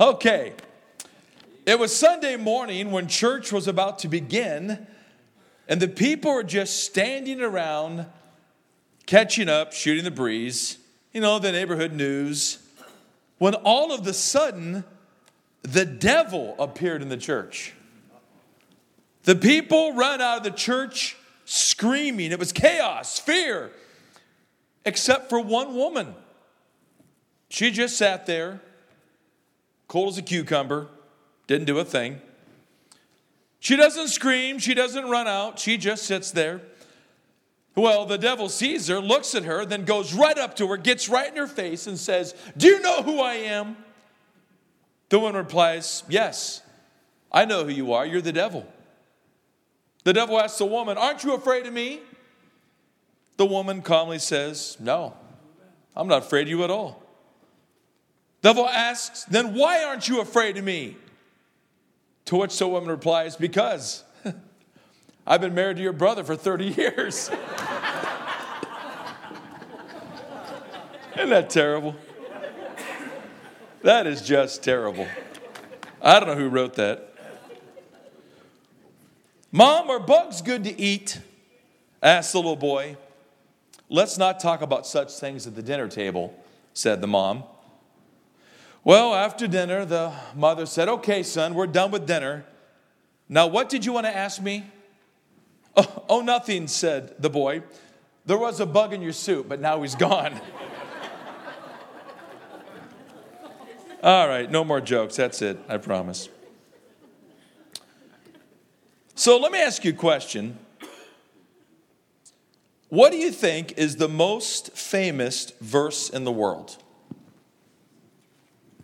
Okay. It was Sunday morning when church was about to begin, and the people were just standing around, catching up, shooting the breeze, you know, the neighborhood news, when all of a sudden, the devil appeared in the church. The people ran out of the church screaming. It was chaos, fear, except for one woman. She just sat there, cold as a cucumber, didn't do a thing. She doesn't scream. She doesn't run out. She just sits there. Well, the devil sees her, looks at her, then goes right up to her, gets right in her face and says, "Do you know who I am?" The woman replies, "Yes, I know who you are. You're the devil." The devil asks the woman, "Aren't you afraid of me?" The woman calmly says, "No, I'm not afraid of you at all." The devil asks, "Then why aren't you afraid of me?" To which the woman replies, "Because I've been married to your brother for 30 years. Isn't that terrible? That is just terrible. I don't know who wrote that. "Mom, are bugs good to eat?" asked the little boy. "Let's not talk about such things at the dinner table," said the mom. Well, after dinner, the mother said, "Okay, son, we're done with dinner. Now, what did you want to ask me?" Oh, nothing," said the boy. "There was a bug in your soup, but now he's gone." All right, no more jokes. That's it, I promise. So let me ask you a question. What do you think is the most famous verse in the world?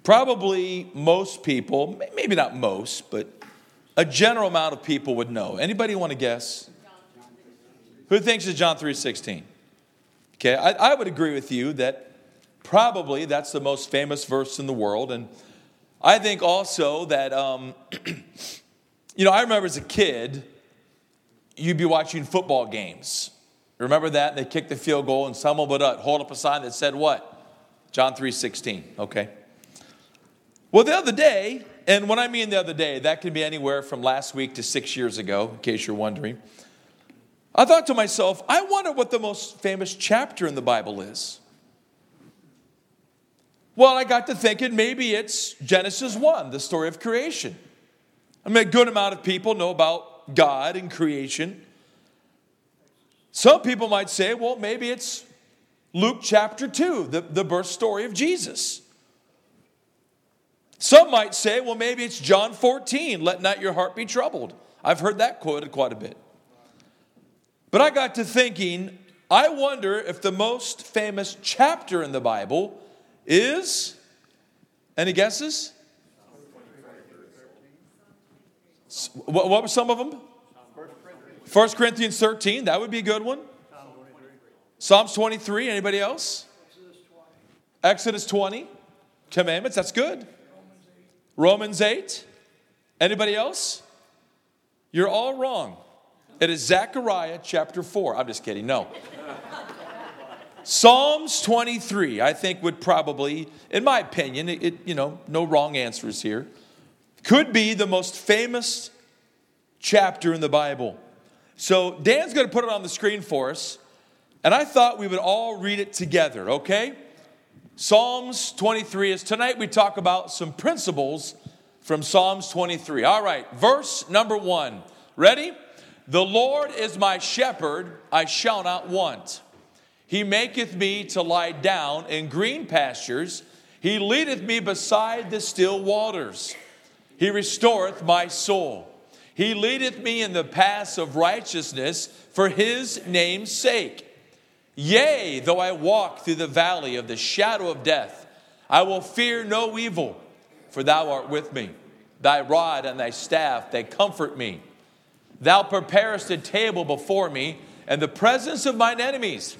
Probably most people, maybe not most, but a general amount of people would know. Anybody want to guess? Who thinks it's John 3:16? Okay, I would agree with you that probably that's the most famous verse in the world. And I think also that, you know, I remember as a kid, you'd be watching football games. Remember that? And they kicked the field goal and someone would hold up a sign that said what? John 3:16, okay. Well, the other day, and when I mean the other day, that can be anywhere from last week to 6 years ago, in case you're wondering. I thought to myself, I wonder what the most famous chapter in the Bible is. Well, I got to thinking maybe it's Genesis 1, the story of creation. I mean, a good amount of people know about God and creation. Some people might say, well, maybe it's Luke chapter 2, the birth story of Jesus. Some might say, well, maybe it's John 14, "Let not your heart be troubled." I've heard that quoted quite a bit. But I got to thinking, I wonder if the most famous chapter in the Bible is, any guesses? What were some of them? 1 Corinthians 13, that would be a good one. Psalms 23, anybody else? Exodus 20, commandments, that's good. Romans 8. Anybody else? You're all wrong. It is Zechariah chapter 4. I'm just kidding. No. Psalms 23, I think would probably, in my opinion, no wrong answers here, could be the most famous chapter in the Bible. So Dan's going to put it on the screen for us, and I thought we would all read it together, okay? Psalms 23 is tonight we talk about some principles from Psalms 23. All right, verse number 1. Ready? "The Lord is my shepherd, I shall not want. He maketh me to lie down in green pastures. He leadeth me beside the still waters. He restoreth my soul. He leadeth me in the paths of righteousness for his name's sake. Yea, though I walk through the valley of the shadow of death, I will fear no evil, for thou art with me. Thy rod and thy staff, they comfort me. Thou preparest a table before me in the presence of mine enemies.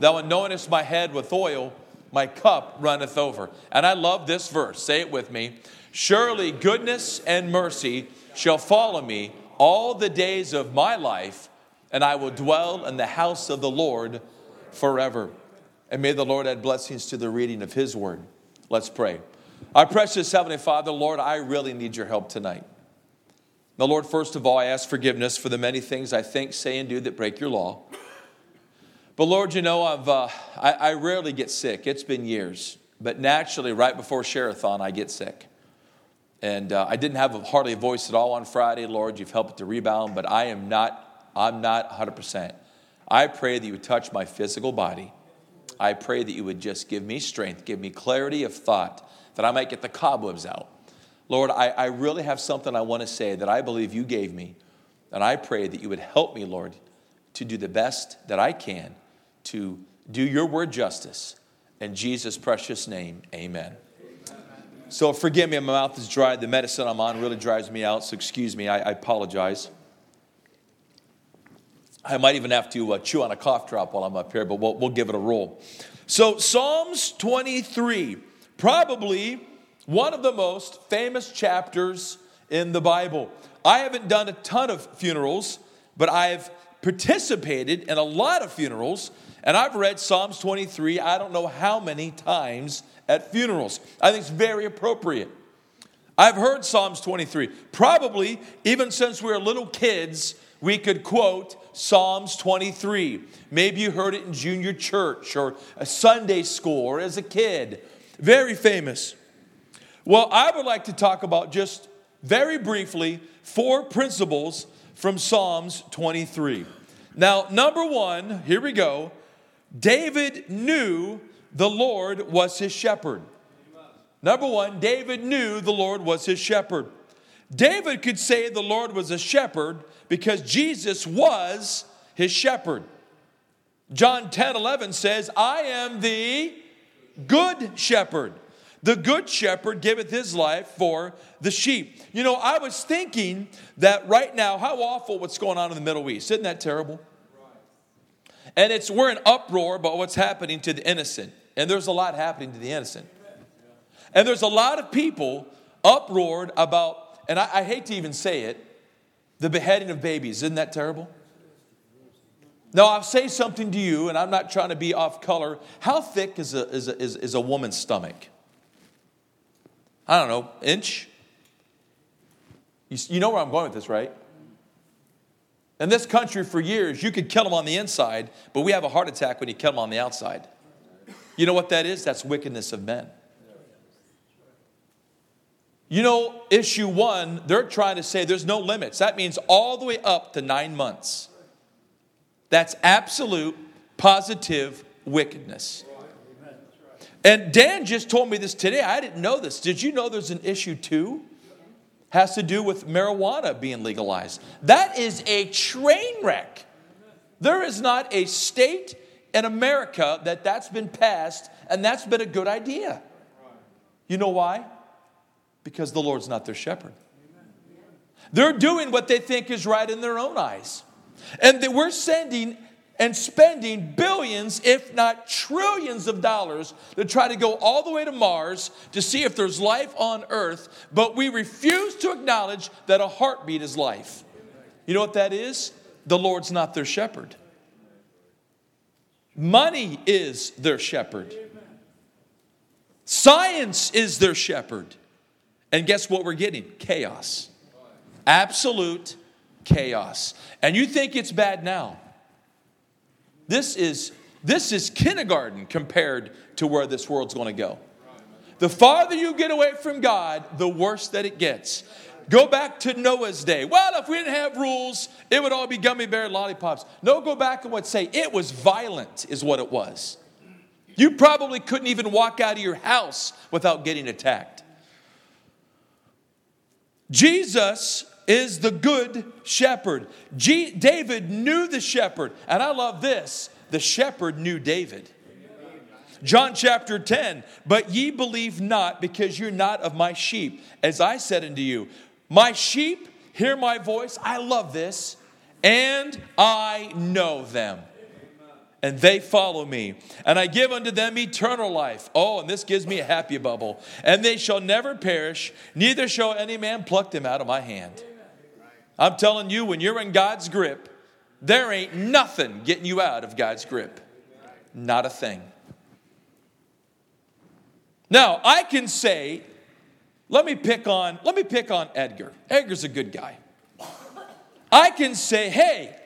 Thou anointest my head with oil, my cup runneth over." And I love this verse. Say it with me. "Surely goodness and mercy shall follow me all the days of my life, and I will dwell in the house of the Lord forever." And may the Lord add blessings to the reading of his word. Let's pray. Our precious Heavenly Father, Lord, I really need your help tonight. Now, Lord, first of all, I ask forgiveness for the many things I think, say, and do that break your law. But Lord, you know, I rarely get sick. It's been years. But naturally, right before Share-a-thon, I get sick. And I didn't have hardly a voice at all on Friday. Lord, you've helped to rebound, but I'm not 100%. I pray that you would touch my physical body. I pray that you would just give me strength, give me clarity of thought, that I might get the cobwebs out. Lord, I really have something I want to say that I believe you gave me. And I pray that you would help me, Lord, to do the best that I can to do your word justice. In Jesus' precious name, amen. So forgive me, my mouth is dry. The medicine I'm on really dries me out, so excuse me, I apologize. I might even have to chew on a cough drop while I'm up here, but we'll give it a roll. So Psalms 23, probably one of the most famous chapters in the Bible. I haven't done a ton of funerals, but I've participated in a lot of funerals, and I've read Psalms 23 I don't know how many times at funerals. I think it's very appropriate. I've heard Psalms 23. Probably, even since we were little kids, we could quote Psalms 23. Maybe you heard it in junior church or a Sunday school or as a kid. Very famous. Well, I would like to talk about just very briefly 4 principles from Psalms 23. Now, number 1, here we go. David knew the Lord was his shepherd. Number 1, David knew the Lord was his shepherd. David could say the Lord was a shepherd because Jesus was his shepherd. John 10:11 says, I am the good shepherd. The good shepherd giveth his life for the sheep. You know, I was thinking that right now, how awful what's going on in the Middle East. Isn't that terrible? And we're in uproar about what's happening to the innocent. And there's a lot happening to the innocent. And there's a lot of people uproared about, and I hate to even say it, the beheading of babies. Isn't that terrible? Now, I'll say something to you, and I'm not trying to be off color. How thick is a woman's stomach? I don't know, inch? You know where I'm going with this, right? In this country for years, you could kill them on the inside, but we have a heart attack when you kill them on the outside. You know what that is? That's wickedness of men. You know, issue 1, they're trying to say there's no limits. That means all the way up to 9 months. That's absolute, positive wickedness. And Dan just told me this today. I didn't know this. Did you know there's an issue 2? Has to do with marijuana being legalized. That is a train wreck. There is not a state in America that's been passed, and that's been a good idea. You know why? Because the Lord's not their shepherd. They're doing what they think is right in their own eyes. And that we're sending and spending billions, if not trillions of dollars to try to go all the way to Mars to see if there's life on Earth, but we refuse to acknowledge that a heartbeat is life. You know what that is? The Lord's not their shepherd. Money is their shepherd. Science is their shepherd. And guess what we're getting? Chaos. Absolute chaos. And you think it's bad now. This is kindergarten compared to where this world's going to go. The farther you get away from God, the worse that it gets. Go back to Noah's day. Well, if we didn't have rules, it would all be gummy bear lollipops. No, go back and say it was violent is what it was. You probably couldn't even walk out of your house without getting attacked. Jesus is the good shepherd. David knew the shepherd. And I love this. The shepherd knew David. John chapter 10. But ye believe not, because you're not of my sheep, as I said unto you. My sheep hear my voice. I love this. And I know them. And they follow me. And I give unto them eternal life. Oh, and this gives me a happy bubble. And they shall never perish, neither shall any man pluck them out of my hand. I'm telling you, when you're in God's grip, there ain't nothing getting you out of God's grip. Not a thing. Now, I can say Let me pick on Edgar. Edgar's a good guy. I can say, hey,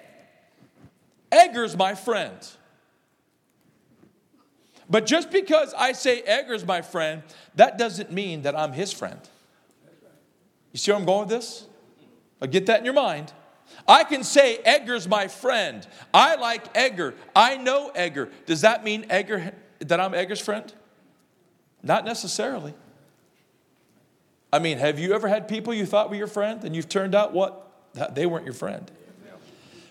Edgar's my friend. But just because I say Edgar's my friend, that doesn't mean that I'm his friend. You see where I'm going with this? Now get that in your mind. I can say Edgar's my friend. I like Edgar. I know Edgar. Does that mean Edgar that I'm Edgar's friend? Not necessarily. I mean, have you ever had people you thought were your friend and you've turned out what? They weren't your friend.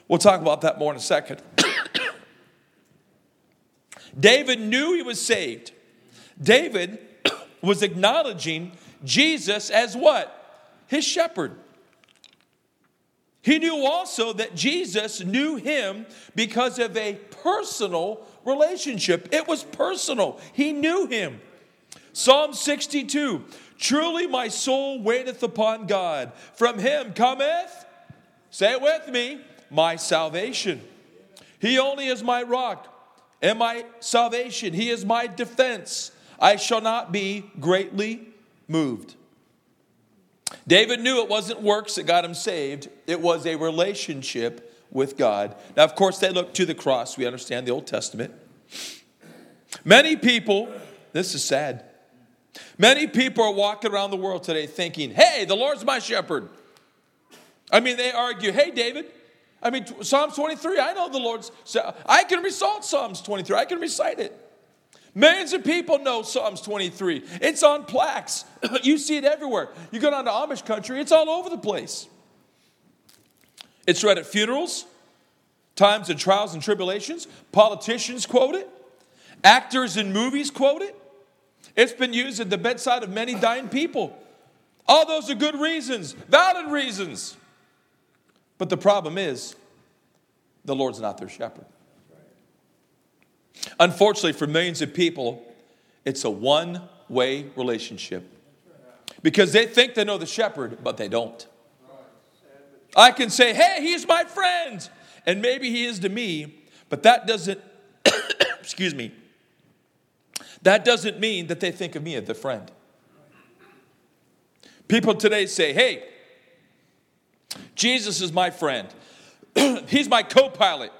We'll talk about that more in a second. David knew he was saved. David was acknowledging Jesus as what? His shepherd. He knew also that Jesus knew him because of a personal relationship. It was personal. He knew him. Psalm 62, truly my soul waiteth upon God. From him cometh, say it with me, my salvation. He only is my rock and my salvation. He is my defense. I shall not be greatly moved. David knew it wasn't works that got him saved. It was a relationship with God. Now, of course, they look to the cross. We understand the Old Testament. Many people, this is sad. Many people are walking around the world today thinking, hey, the Lord's my shepherd. I mean, they argue, hey, David, I mean, Psalm 23, I know the Lord's. I can recite Psalms 23. I can recite it. Millions of people know Psalms 23. It's on plaques. You see it everywhere. You go down to Amish country, it's all over the place. It's read at funerals, times of trials and tribulations. Politicians quote it. Actors in movies quote it. It's been used at the bedside of many dying people. All those are good reasons, valid reasons. But the problem is, the Lord's not their shepherd. Unfortunately, for millions of people, it's a one-way relationship. Because they think they know the shepherd, but they don't. I can say, hey, he's my friend. And maybe he is to me, but that doesn't, excuse me, that doesn't mean that they think of me as the friend. People today say, hey, Jesus is my friend. He's my co-pilot.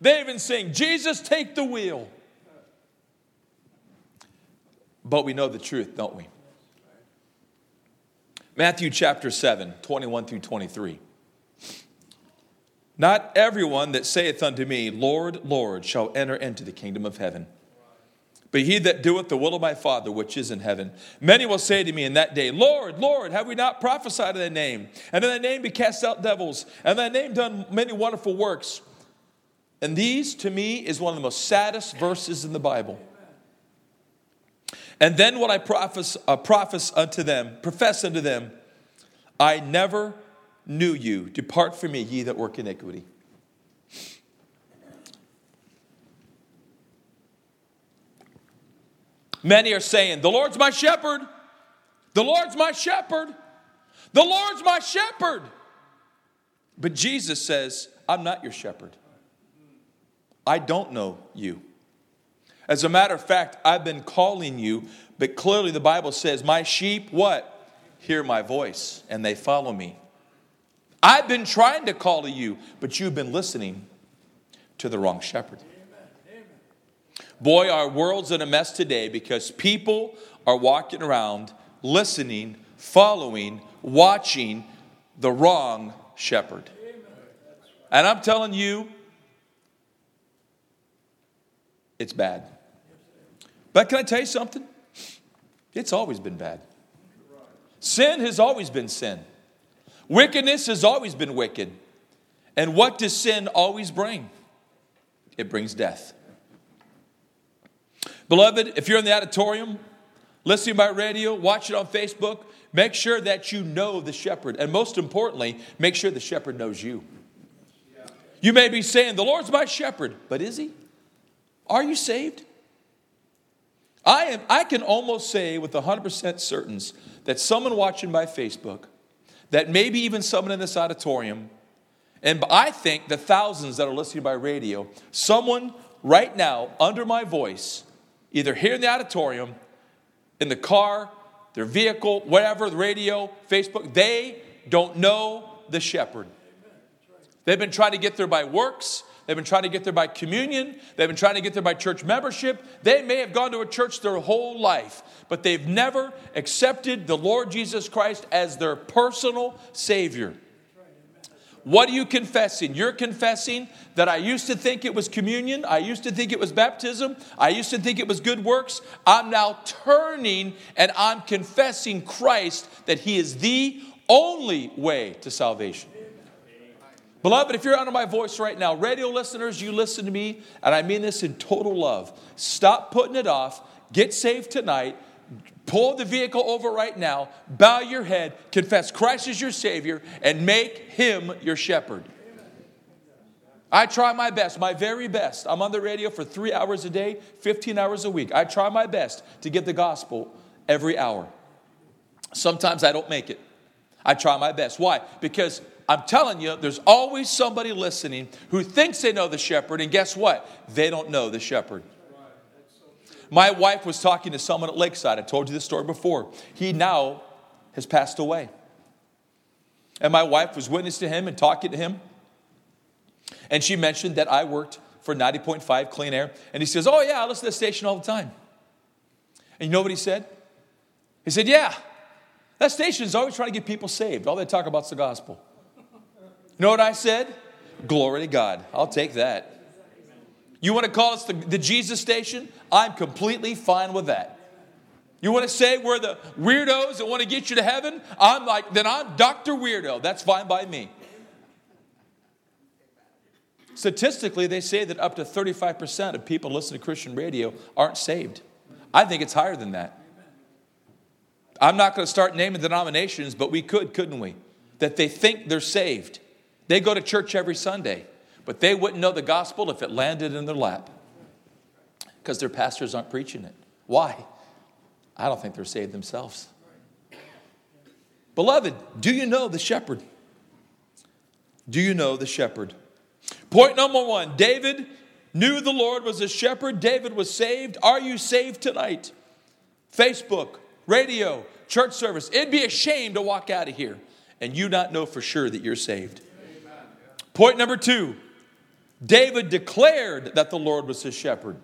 They even sing, Jesus, take the wheel. But we know the truth, don't we? Matthew chapter 7, 21 through 23. Not everyone that saith unto me, Lord, Lord, shall enter into the kingdom of heaven, but he that doeth the will of my Father which is in heaven. Many will say to me in that day, Lord, Lord, have we not prophesied in thy name? And in thy name we cast out devils, and thy name done many wonderful works. And these, to me, is one of the most saddest verses in the Bible. And then will I profess unto them, I never knew you. Depart from me, ye that work iniquity. Many are saying, the Lord's my shepherd. The Lord's my shepherd. The Lord's my shepherd. But Jesus says, I'm not your shepherd. I don't know you. As a matter of fact, I've been calling you, but clearly the Bible says, my sheep, what? Hear my voice, and they follow me. I've been trying to call to you, but you've been listening to the wrong shepherd. Amen. Boy, our world's in a mess today because people are walking around listening, following, watching the wrong shepherd. Amen. And I'm telling you, it's bad. But can I tell you something? It's always been bad. Sin has always been sin. Wickedness has always been wicked. And what does sin always bring? It brings death. Beloved, if you're in the auditorium, listening by radio, watching on Facebook, make sure that you know the shepherd. And most importantly, make sure the shepherd knows you. You may be saying, the Lord's my shepherd, but is he? Are you saved? I can almost say with 100% certainty that someone watching my Facebook, that maybe even someone in this auditorium, and I think the thousands that are listening by radio, someone right now under my voice, either here in the auditorium, in the car, their vehicle, whatever, the radio, Facebook. They don't know the shepherd. They've been trying to get there by works. They've been trying to get there by communion. They've been trying to get there by church membership. They may have gone to a church their whole life, but they've never accepted the Lord Jesus Christ as their personal Savior. What are you confessing? You're confessing that I used to think it was communion. I used to think it was baptism. I used to think it was good works. I'm now turning and I'm confessing Christ, that He is the only way to salvation. Beloved, if you're under my voice right now, radio listeners, you listen to me, and I mean this in total love. Stop putting it off. Get saved tonight. Pull the vehicle over right now. Bow your head. Confess Christ as your Savior and make Him your shepherd. I try my best, my very best. I'm on the radio for 3 hours a day, 15 hours a week. I try my best to give the gospel every hour. Sometimes I don't make it. I try my best. Why? Because I'm telling you, there's always somebody listening who thinks they know the shepherd, and guess what? They don't know the shepherd. My wife was talking to someone at Lakeside. I told you this story before. He now has passed away. And my wife was witness to him and talking to him. And she mentioned that I worked for 90.5 Clean Air. And he says, oh yeah, I listen to that station all the time. And you know what he said? He said, yeah, that station is always trying to get people saved. All they talk about is the gospel. You know what I said? Glory to God. I'll take that. You want to call us the Jesus station? I'm completely fine with that. You want to say we're the weirdos that want to get you to heaven? I'm like, then I'm Dr. Weirdo. That's fine by me. Statistically, they say that up to 35% of people listening to Christian radio aren't saved. I think it's higher than that. I'm not going to start naming denominations, but we could, couldn't we? That they think they're saved. They go to church every Sunday, but they wouldn't know the gospel if it landed in their lap because their pastors aren't preaching it. Why? I don't think they're saved themselves. Beloved, do you know the shepherd? Do you know the shepherd? Point number one, David knew the Lord was a shepherd. David was saved. Are you saved tonight? Facebook, radio, church service. It'd be a shame to walk out of here and you not know for sure that you're saved. Point number two, David declared that the Lord was his shepherd.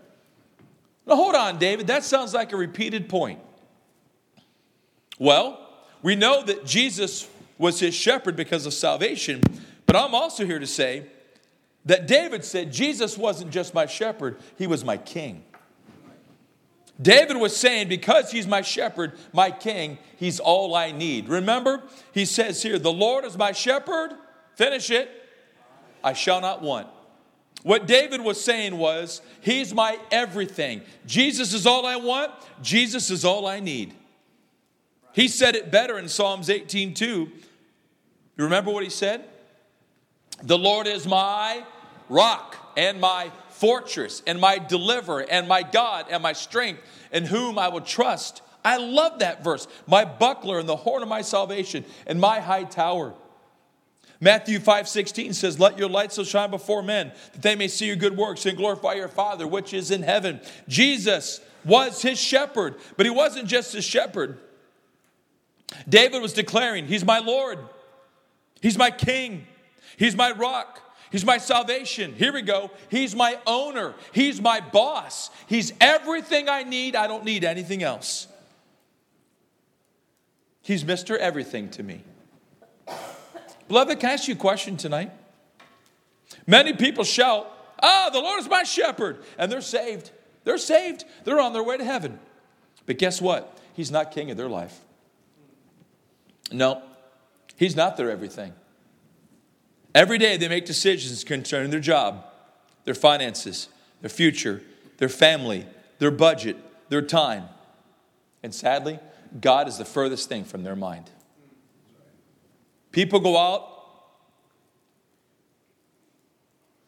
Now hold on, David, that sounds like a repeated point. Well, we know that Jesus was his shepherd because of salvation, but I'm also here to say that David said Jesus wasn't just my shepherd, he was my king. David was saying, because he's my shepherd, my king, he's all I need. Remember, he says here, the Lord is my shepherd, finish it, I shall not want. What David was saying was, he's my everything. Jesus is all I want. Jesus is all I need. He said it better in Psalms 18:2. You remember what he said? The Lord is my rock and my fortress and my deliverer and my God and my strength, in whom I will trust. I love that verse. My buckler and the horn of my salvation and my high tower. Matthew 5:16 says, let your light so shine before men, that they may see your good works and glorify your Father which is in heaven. Jesus was his shepherd, but he wasn't just his shepherd. David was declaring, he's my Lord. He's my king. He's my rock. He's my salvation. Here we go. He's my owner. He's my boss. He's everything I need. I don't need anything else. He's Mr. Everything to me. Beloved, can I ask you a question tonight? Many people shout, the Lord is my shepherd, and they're saved. They're saved. They're on their way to heaven. But guess what? He's not king of their life. No, he's not their everything. Every day they make decisions concerning their job, their finances, their future, their family, their budget, their time. And sadly, God is the furthest thing from their mind. People go out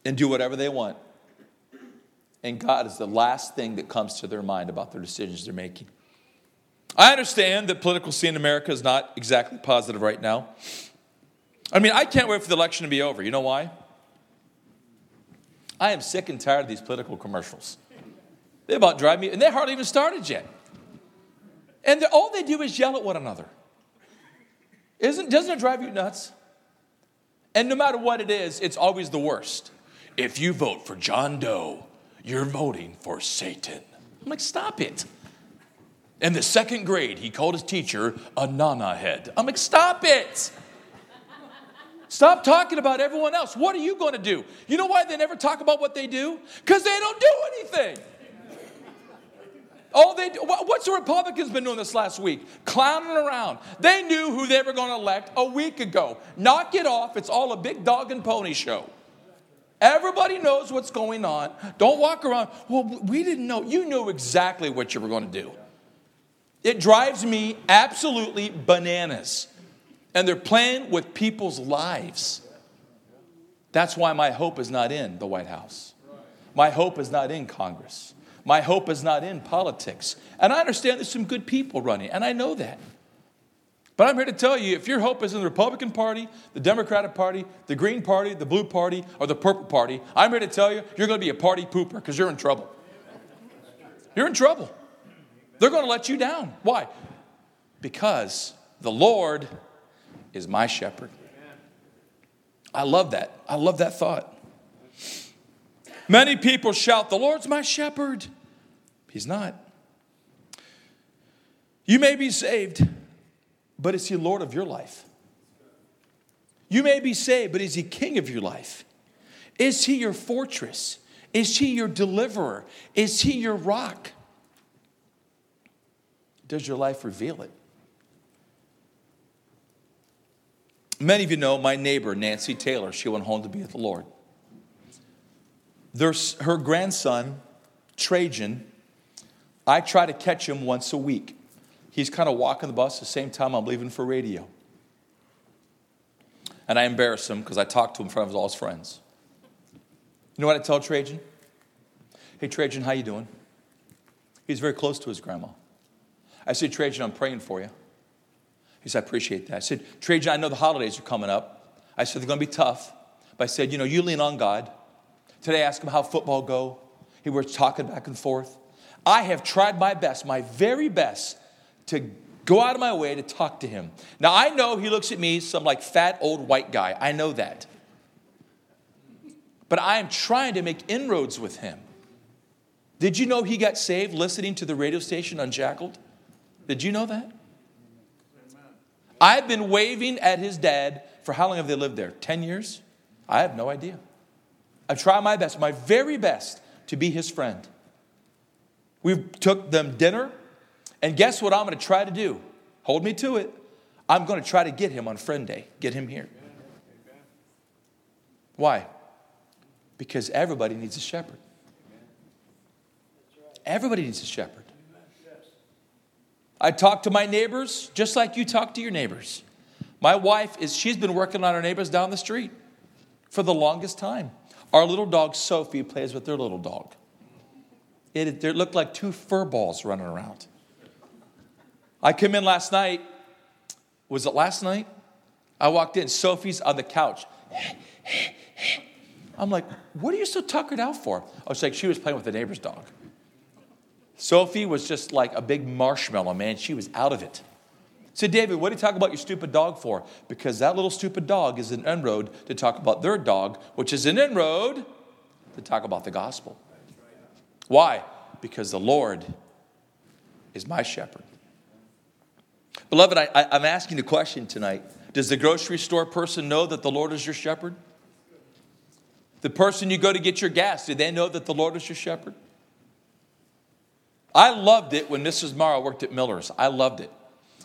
and do whatever they want. And God is the last thing that comes to their mind about their decisions they're making. I understand that political scene in America is not exactly positive right now. I mean, I can't wait for the election to be over. You know why? I am sick and tired of these political commercials. They about drive me, and they hardly even started yet. And all they do is yell at one another. Doesn't it drive you nuts? And no matter what it is, it's always the worst. If you vote for John Doe, you're voting for Satan. I'm like, stop it. In the second grade, he called his teacher a nana head. I'm like, stop it. Stop talking about everyone else. What are you going to do? You know why they never talk about what they do? Because they don't do anything. All they do, what's the Republicans been doing this last week? Clowning around. They knew who they were going to elect a week ago. Knock it off. It's all a big dog and pony show. Everybody knows what's going on. Don't walk around. Well, we didn't know. You knew exactly what you were going to do. It drives me absolutely bananas. And they're playing with people's lives. That's why my hope is not in the White House. My hope is not in Congress. My hope is not in politics. And I understand there's some good people running, and I know that. But I'm here to tell you, if your hope is in the Republican Party, the Democratic Party, the Green Party, the Blue Party, or the Purple Party, I'm here to tell you, you're going to be a party pooper because you're in trouble. You're in trouble. They're going to let you down. Why? Because the Lord is my shepherd. I love that. I love that thought. Many people shout, the Lord's my shepherd. He's not. You may be saved, but is he Lord of your life? You may be saved, but is he king of your life? Is he your fortress? Is he your deliverer? Is he your rock? Does your life reveal it? Many of you know my neighbor, Nancy Taylor. She went home to be with the Lord. Her grandson, Trajan, I try to catch him once a week. He's kind of walking the bus the same time I'm leaving for radio. And I embarrass him because I talk to him in front of all his friends. You know what I tell Trajan? Hey, Trajan, how you doing? He's very close to his grandma. I said, Trajan, I'm praying for you. He said, I appreciate that. I said, Trajan, I know the holidays are coming up. I said, they're going to be tough. But I said, you know, you lean on God. Today I asked him how football go. He was talking back and forth. I have tried my best, my very best, to go out of my way to talk to him. Now, I know he looks at me, some like fat old white guy. I know that. But I am trying to make inroads with him. Did you know he got saved listening to the radio station Unshackled? Did you know that? I've been waving at his dad for how long have they lived there? 10 years? I have no idea. I've tried my best, my very best, to be his friend. We took them dinner, and guess what I'm going to try to do? Hold me to it. I'm going to try to get him on Friend Day, get him here. Why? Because everybody needs a shepherd. Everybody needs a shepherd. I talk to my neighbors just like you talk to your neighbors. My wife, she's been working on our neighbors down the street for the longest time. Our little dog, Sophie, plays with their little dog. It looked like two fur balls running around. I came in last night. Was it last night? I walked in. Sophie's on the couch. I'm like, what are you so tuckered out for? I was like, she was playing with the neighbor's dog. Sophie was just like a big marshmallow, man. She was out of it. So, David, what do you talk about your stupid dog for? Because that little stupid dog is an inroad to talk about their dog, which is an inroad to talk about the gospel. Why? Because the Lord is my shepherd. Beloved, I'm asking the question tonight. Does the grocery store person know that the Lord is your shepherd? The person you go to get your gas, do they know that the Lord is your shepherd? I loved it when Mrs. Morrow worked at Miller's. I loved it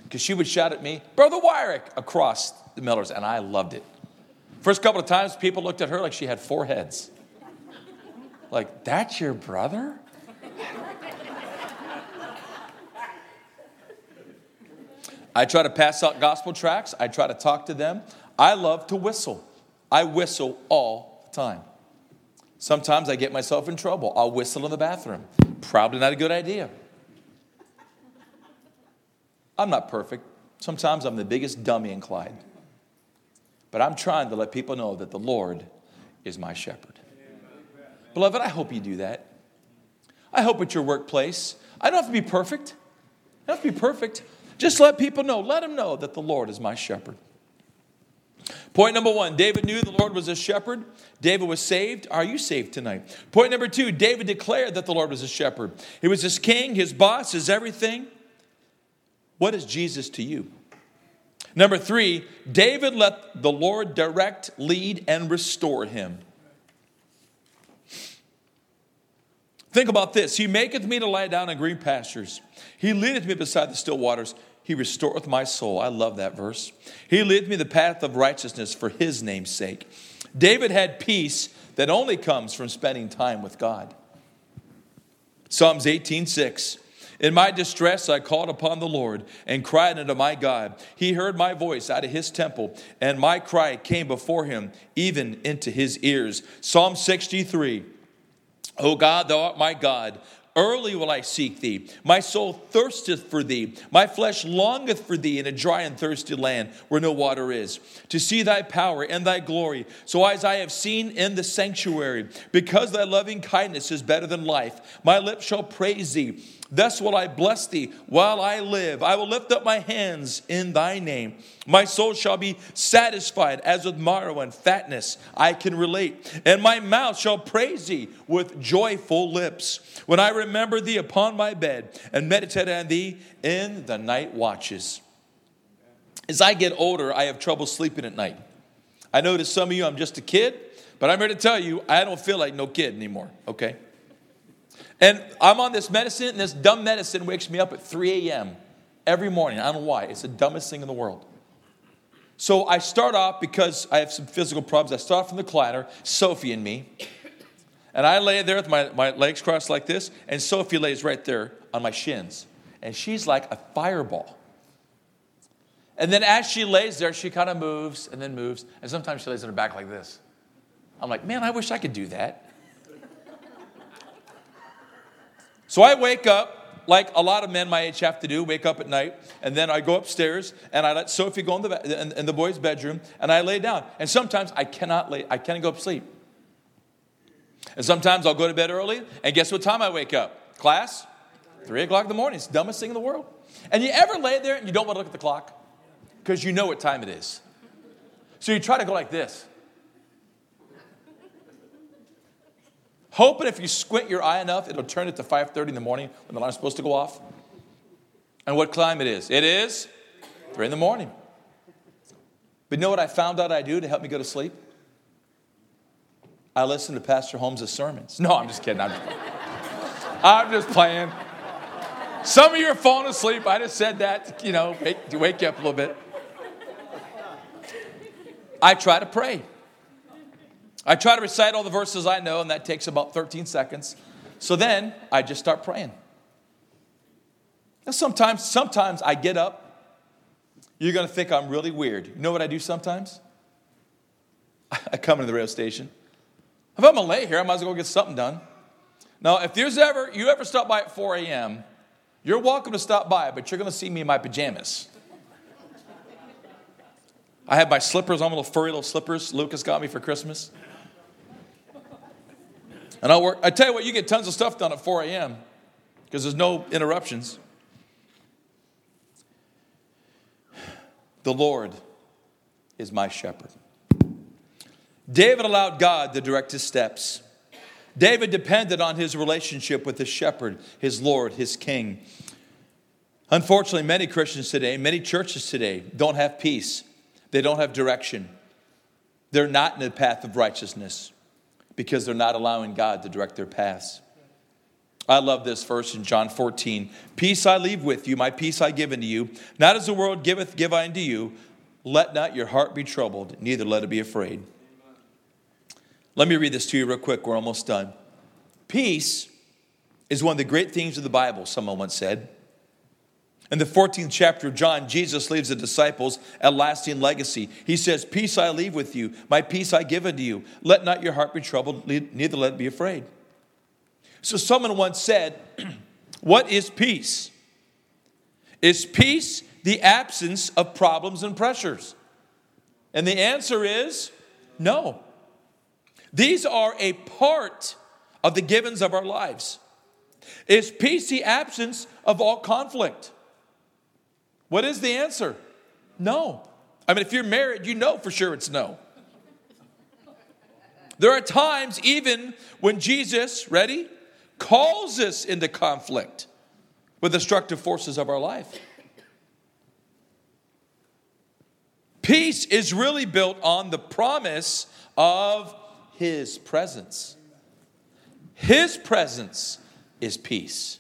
because she would shout at me, Brother Wyrick, across the Miller's, and I loved it. First couple of times, people looked at her like she had four heads. Like, that's your brother? I try to pass out gospel tracts. I try to talk to them. I love to whistle. I whistle all the time. Sometimes I get myself in trouble. I'll whistle in the bathroom. Probably not a good idea. I'm not perfect. Sometimes I'm the biggest dummy in Clyde. But I'm trying to let people know that the Lord is my shepherd. Amen. Beloved, I hope you do that. I hope at your workplace. I don't have to be perfect. You don't have to be perfect. Just let people know. Let them know that the Lord is my shepherd. Point number one, David knew the Lord was a shepherd. David was saved. Are you saved tonight? Point number two, David declared that the Lord was a shepherd. He was his king, his boss, his everything. What is Jesus to you? Number three, David let the Lord direct, lead, and restore him. Think about this. He maketh me to lie down in green pastures. He leadeth me beside the still waters. He restoreth my soul. I love that verse. He leadeth me the path of righteousness for his name's sake. David had peace that only comes from spending time with God. Psalms 18:6. In my distress I called upon the Lord and cried unto my God. He heard my voice out of his temple, and my cry came before him, even into his ears. Psalm 63. O God, thou art my God. Early will I seek thee. My soul thirsteth for thee. My flesh longeth for thee in a dry and thirsty land where no water is, to see thy power and thy glory. So as I have seen in the sanctuary, because thy loving kindness is better than life, my lips shall praise thee. Thus will I bless thee while I live. I will lift up my hands in thy name. My soul shall be satisfied as with marrow and fatness. I can relate. And my mouth shall praise thee with joyful lips. When I remember thee upon my bed and meditate on thee in the night watches. As I get older, I have trouble sleeping at night. I know to some of you I'm just a kid, but I'm here to tell you I don't feel like no kid anymore, okay? And I'm on this medicine, and this dumb medicine wakes me up at 3 a.m. every morning. I don't know why. It's the dumbest thing in the world. So I start off, because I have some physical problems, I start off from the clatter, Sophie and me. And I lay there with my legs crossed like this, and Sophie lays right there on my shins. And she's like a fireball. And then as she lays there, she kind of moves and then moves. And sometimes she lays on her back like this. I'm like, man, I wish I could do that. So I wake up, like a lot of men my age have to do, wake up at night, and then I go upstairs, and I let Sophie go in the boys' bedroom, and I lay down. And sometimes I can't go to sleep. And sometimes I'll go to bed early, and guess what time I wake up? Class? 3 o'clock in the morning. It's the dumbest thing in the world. And you ever lay there, and you don't want to look at the clock? Because you know what time it is. So you try to go like this. Hoping if you squint your eye enough, it'll turn it to 5:30 in the morning when the alarm's supposed to go off. And what time it is? It is 3 in the morning. But you know what I found out I do to help me go to sleep? I listen to Pastor Holmes' sermons. No, I'm just kidding. I'm just playing. Some of you are falling asleep. I just said that, to wake you up a little bit. I try to pray. I try to recite all the verses I know, and that takes about 13 seconds. So then I just start praying. Now sometimes I get up. You're going to think I'm really weird. You know what I do sometimes? I come into the radio station. If I'm going to lay here, I might as well go get something done. Now, if you ever stop by at 4 a.m., you're welcome to stop by, but you're going to see me in my pajamas. I have my slippers on, little furry slippers Lucas got me for Christmas. And I tell you what, you get tons of stuff done at 4 a.m. because there's no interruptions. The Lord is my shepherd. David allowed God to direct his steps. David depended on his relationship with his shepherd, his Lord, his King. Unfortunately, many Christians today, many churches today don't have peace. They don't have direction. They're not in the path of righteousness because they're not allowing God to direct their paths. I love this verse in John 14. Peace I leave with you, my peace I give unto you. Not as the world giveth, give I unto you. Let not your heart be troubled, neither let it be afraid. Let me read this to you real quick. We're almost done. Peace is one of the great themes of the Bible, someone once said. In the 14th chapter of John, Jesus leaves the disciples a lasting legacy. He says, peace I leave with you, my peace I give unto you. Let not your heart be troubled, neither let it be afraid. So someone once said, what is peace? Is peace the absence of problems and pressures? And the answer is no. These are a part of the givens of our lives. Is peace the absence of all conflict? What is the answer? No. I mean, if you're married, you know for sure it's no. There are times even when Jesus, ready, calls us into conflict with destructive forces of our life. Peace is really built on the promise of His presence. His presence is peace,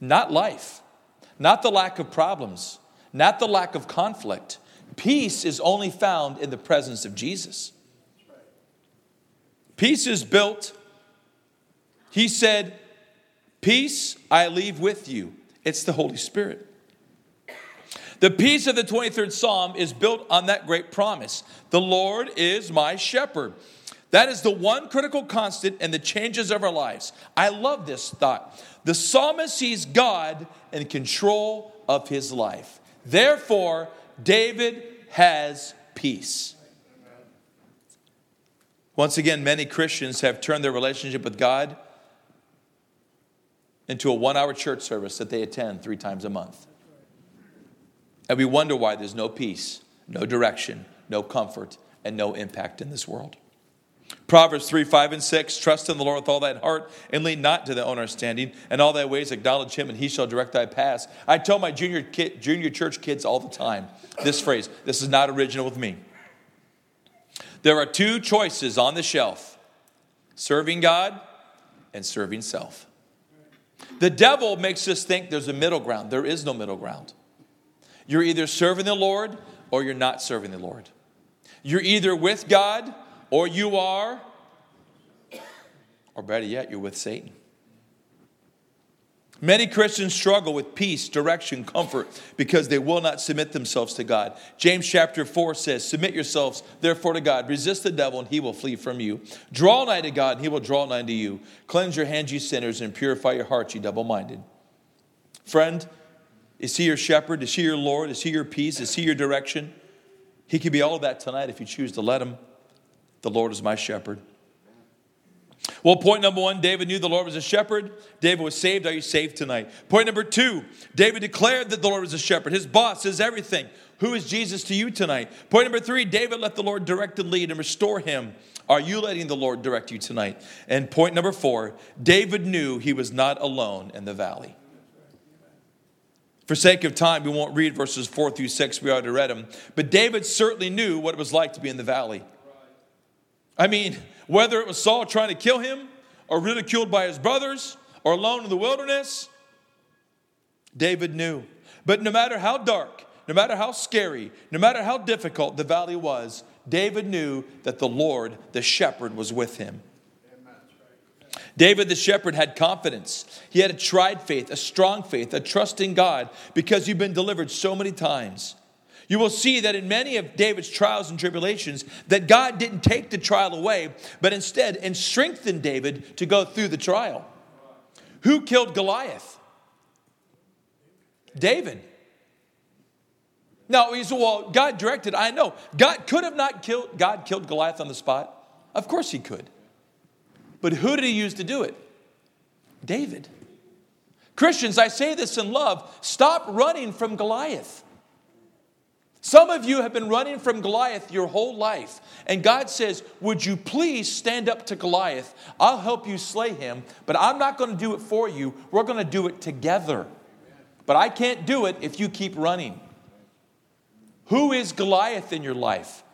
not life, not the lack of problems, not the lack of conflict. Peace is only found in the presence of Jesus. Peace is built. He said, peace I leave with you. It's the Holy Spirit. The peace of the 23rd Psalm is built on that great promise. The Lord is my shepherd. That is the one critical constant in the changes of our lives. I love this thought. The psalmist sees God in control of his life. Therefore, David has peace. Once again, many Christians have turned their relationship with God into a one-hour church service that they attend 3 times a month. And we wonder why there's no peace, no direction, no comfort, and no impact in this world. Proverbs 3, 5, and 6, trust in the Lord with all thy heart, and lean not to thy own understanding, and all thy ways acknowledge him, and he shall direct thy paths. I tell my junior church kids all the time this phrase. This is not original with me. There are 2 choices on the shelf, serving God and serving self. The devil makes us think there's a middle ground. There is no middle ground. You're either serving the Lord or you're not serving the Lord. You're either with God or you are, or better yet, you're with Satan. Many Christians struggle with peace, direction, comfort, because they will not submit themselves to God. James chapter 4 says, submit yourselves therefore to God. Resist the devil and he will flee from you. Draw nigh to God and he will draw nigh to you. Cleanse your hands, you sinners, and purify your hearts, you double-minded. Friend, is he your shepherd? Is he your Lord? Is he your peace? Is he your direction? He can be all of that tonight if you choose to let him. The Lord is my shepherd. Well, point number 1, David knew the Lord was a shepherd. David was saved. Are you saved tonight? Point number 2, David declared that the Lord was a shepherd. His boss is everything. Who is Jesus to you tonight? Point number 3, David let the Lord direct and lead and restore him. Are you letting the Lord direct you tonight? And point number 4, David knew he was not alone in the valley. For sake of time, we won't read verses 4 through 6. We already read them. But David certainly knew what it was like to be in the valley. I mean, whether it was Saul trying to kill him or ridiculed by his brothers or alone in the wilderness, David knew. But no matter how dark, no matter how scary, no matter how difficult the valley was, David knew that the Lord, the shepherd, was with him. David the shepherd had confidence. He had a tried faith, a strong faith, a trust in God because you've been delivered so many times. You will see that in many of David's trials and tribulations that God didn't take the trial away, but instead and strengthened David to go through the trial. Who killed Goliath? David. Now, well, God directed. I know. God could have not killed Goliath on the spot. Of course he could. But who did he use to do it? David. Christians, I say this in love, stop running from Goliath. Some of you have been running from Goliath your whole life. And God says, would you please stand up to Goliath? I'll help you slay him, but I'm not going to do it for you. We're going to do it together. But I can't do it if you keep running. Who is Goliath in your life?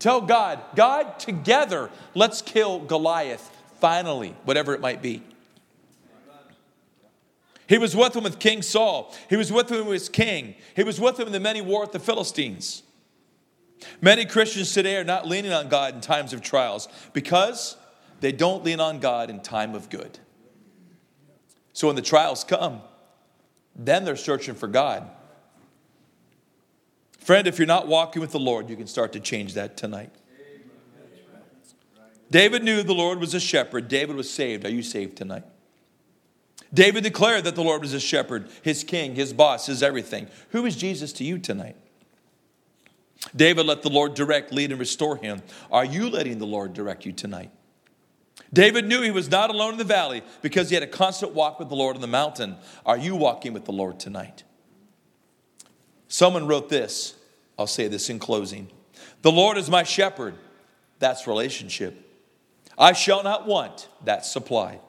Tell God, God, together, let's kill Goliath, finally, whatever it might be. He was with him with King Saul. He was with him as king. He was with him in the many war with the Philistines. Many Christians today are not leaning on God in times of trials because they don't lean on God in time of good. So when the trials come, then they're searching for God. Friend, if you're not walking with the Lord, you can start to change that tonight. David knew the Lord was a shepherd. David was saved. Are you saved tonight? David declared that the Lord was his shepherd, his king, his boss, his everything. Who is Jesus to you tonight? David let the Lord direct, lead, and restore him. Are you letting the Lord direct you tonight? David knew he was not alone in the valley because he had a constant walk with the Lord on the mountain. Are you walking with the Lord tonight? Someone wrote this. I'll say this in closing. The Lord is my shepherd. That's relationship. I shall not want. That's supplied.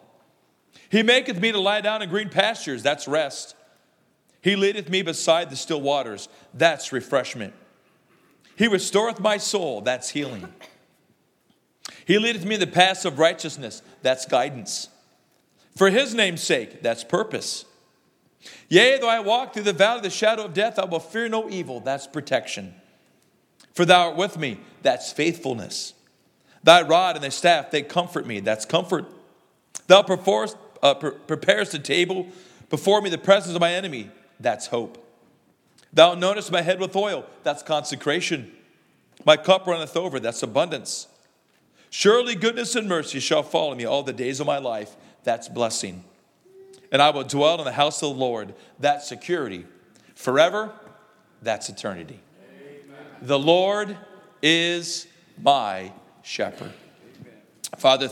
He maketh me to lie down in green pastures. That's rest. He leadeth me beside the still waters. That's refreshment. He restoreth my soul. That's healing. He leadeth me in the paths of righteousness. That's guidance. For his name's sake. That's purpose. Yea, though I walk through the valley of the shadow of death, I will fear no evil. That's protection. For thou art with me. That's faithfulness. Thy rod and thy staff, they comfort me. That's comfort. Thou preparest a table before me in the presence of my enemy. That's hope. Thou anointest my head with oil. That's consecration. My cup runneth over. That's abundance. Surely goodness and mercy shall follow me all the days of my life. That's blessing. And I will dwell in the house of the Lord. That's security. Forever, that's eternity. Amen. The Lord is my shepherd. Amen. Father,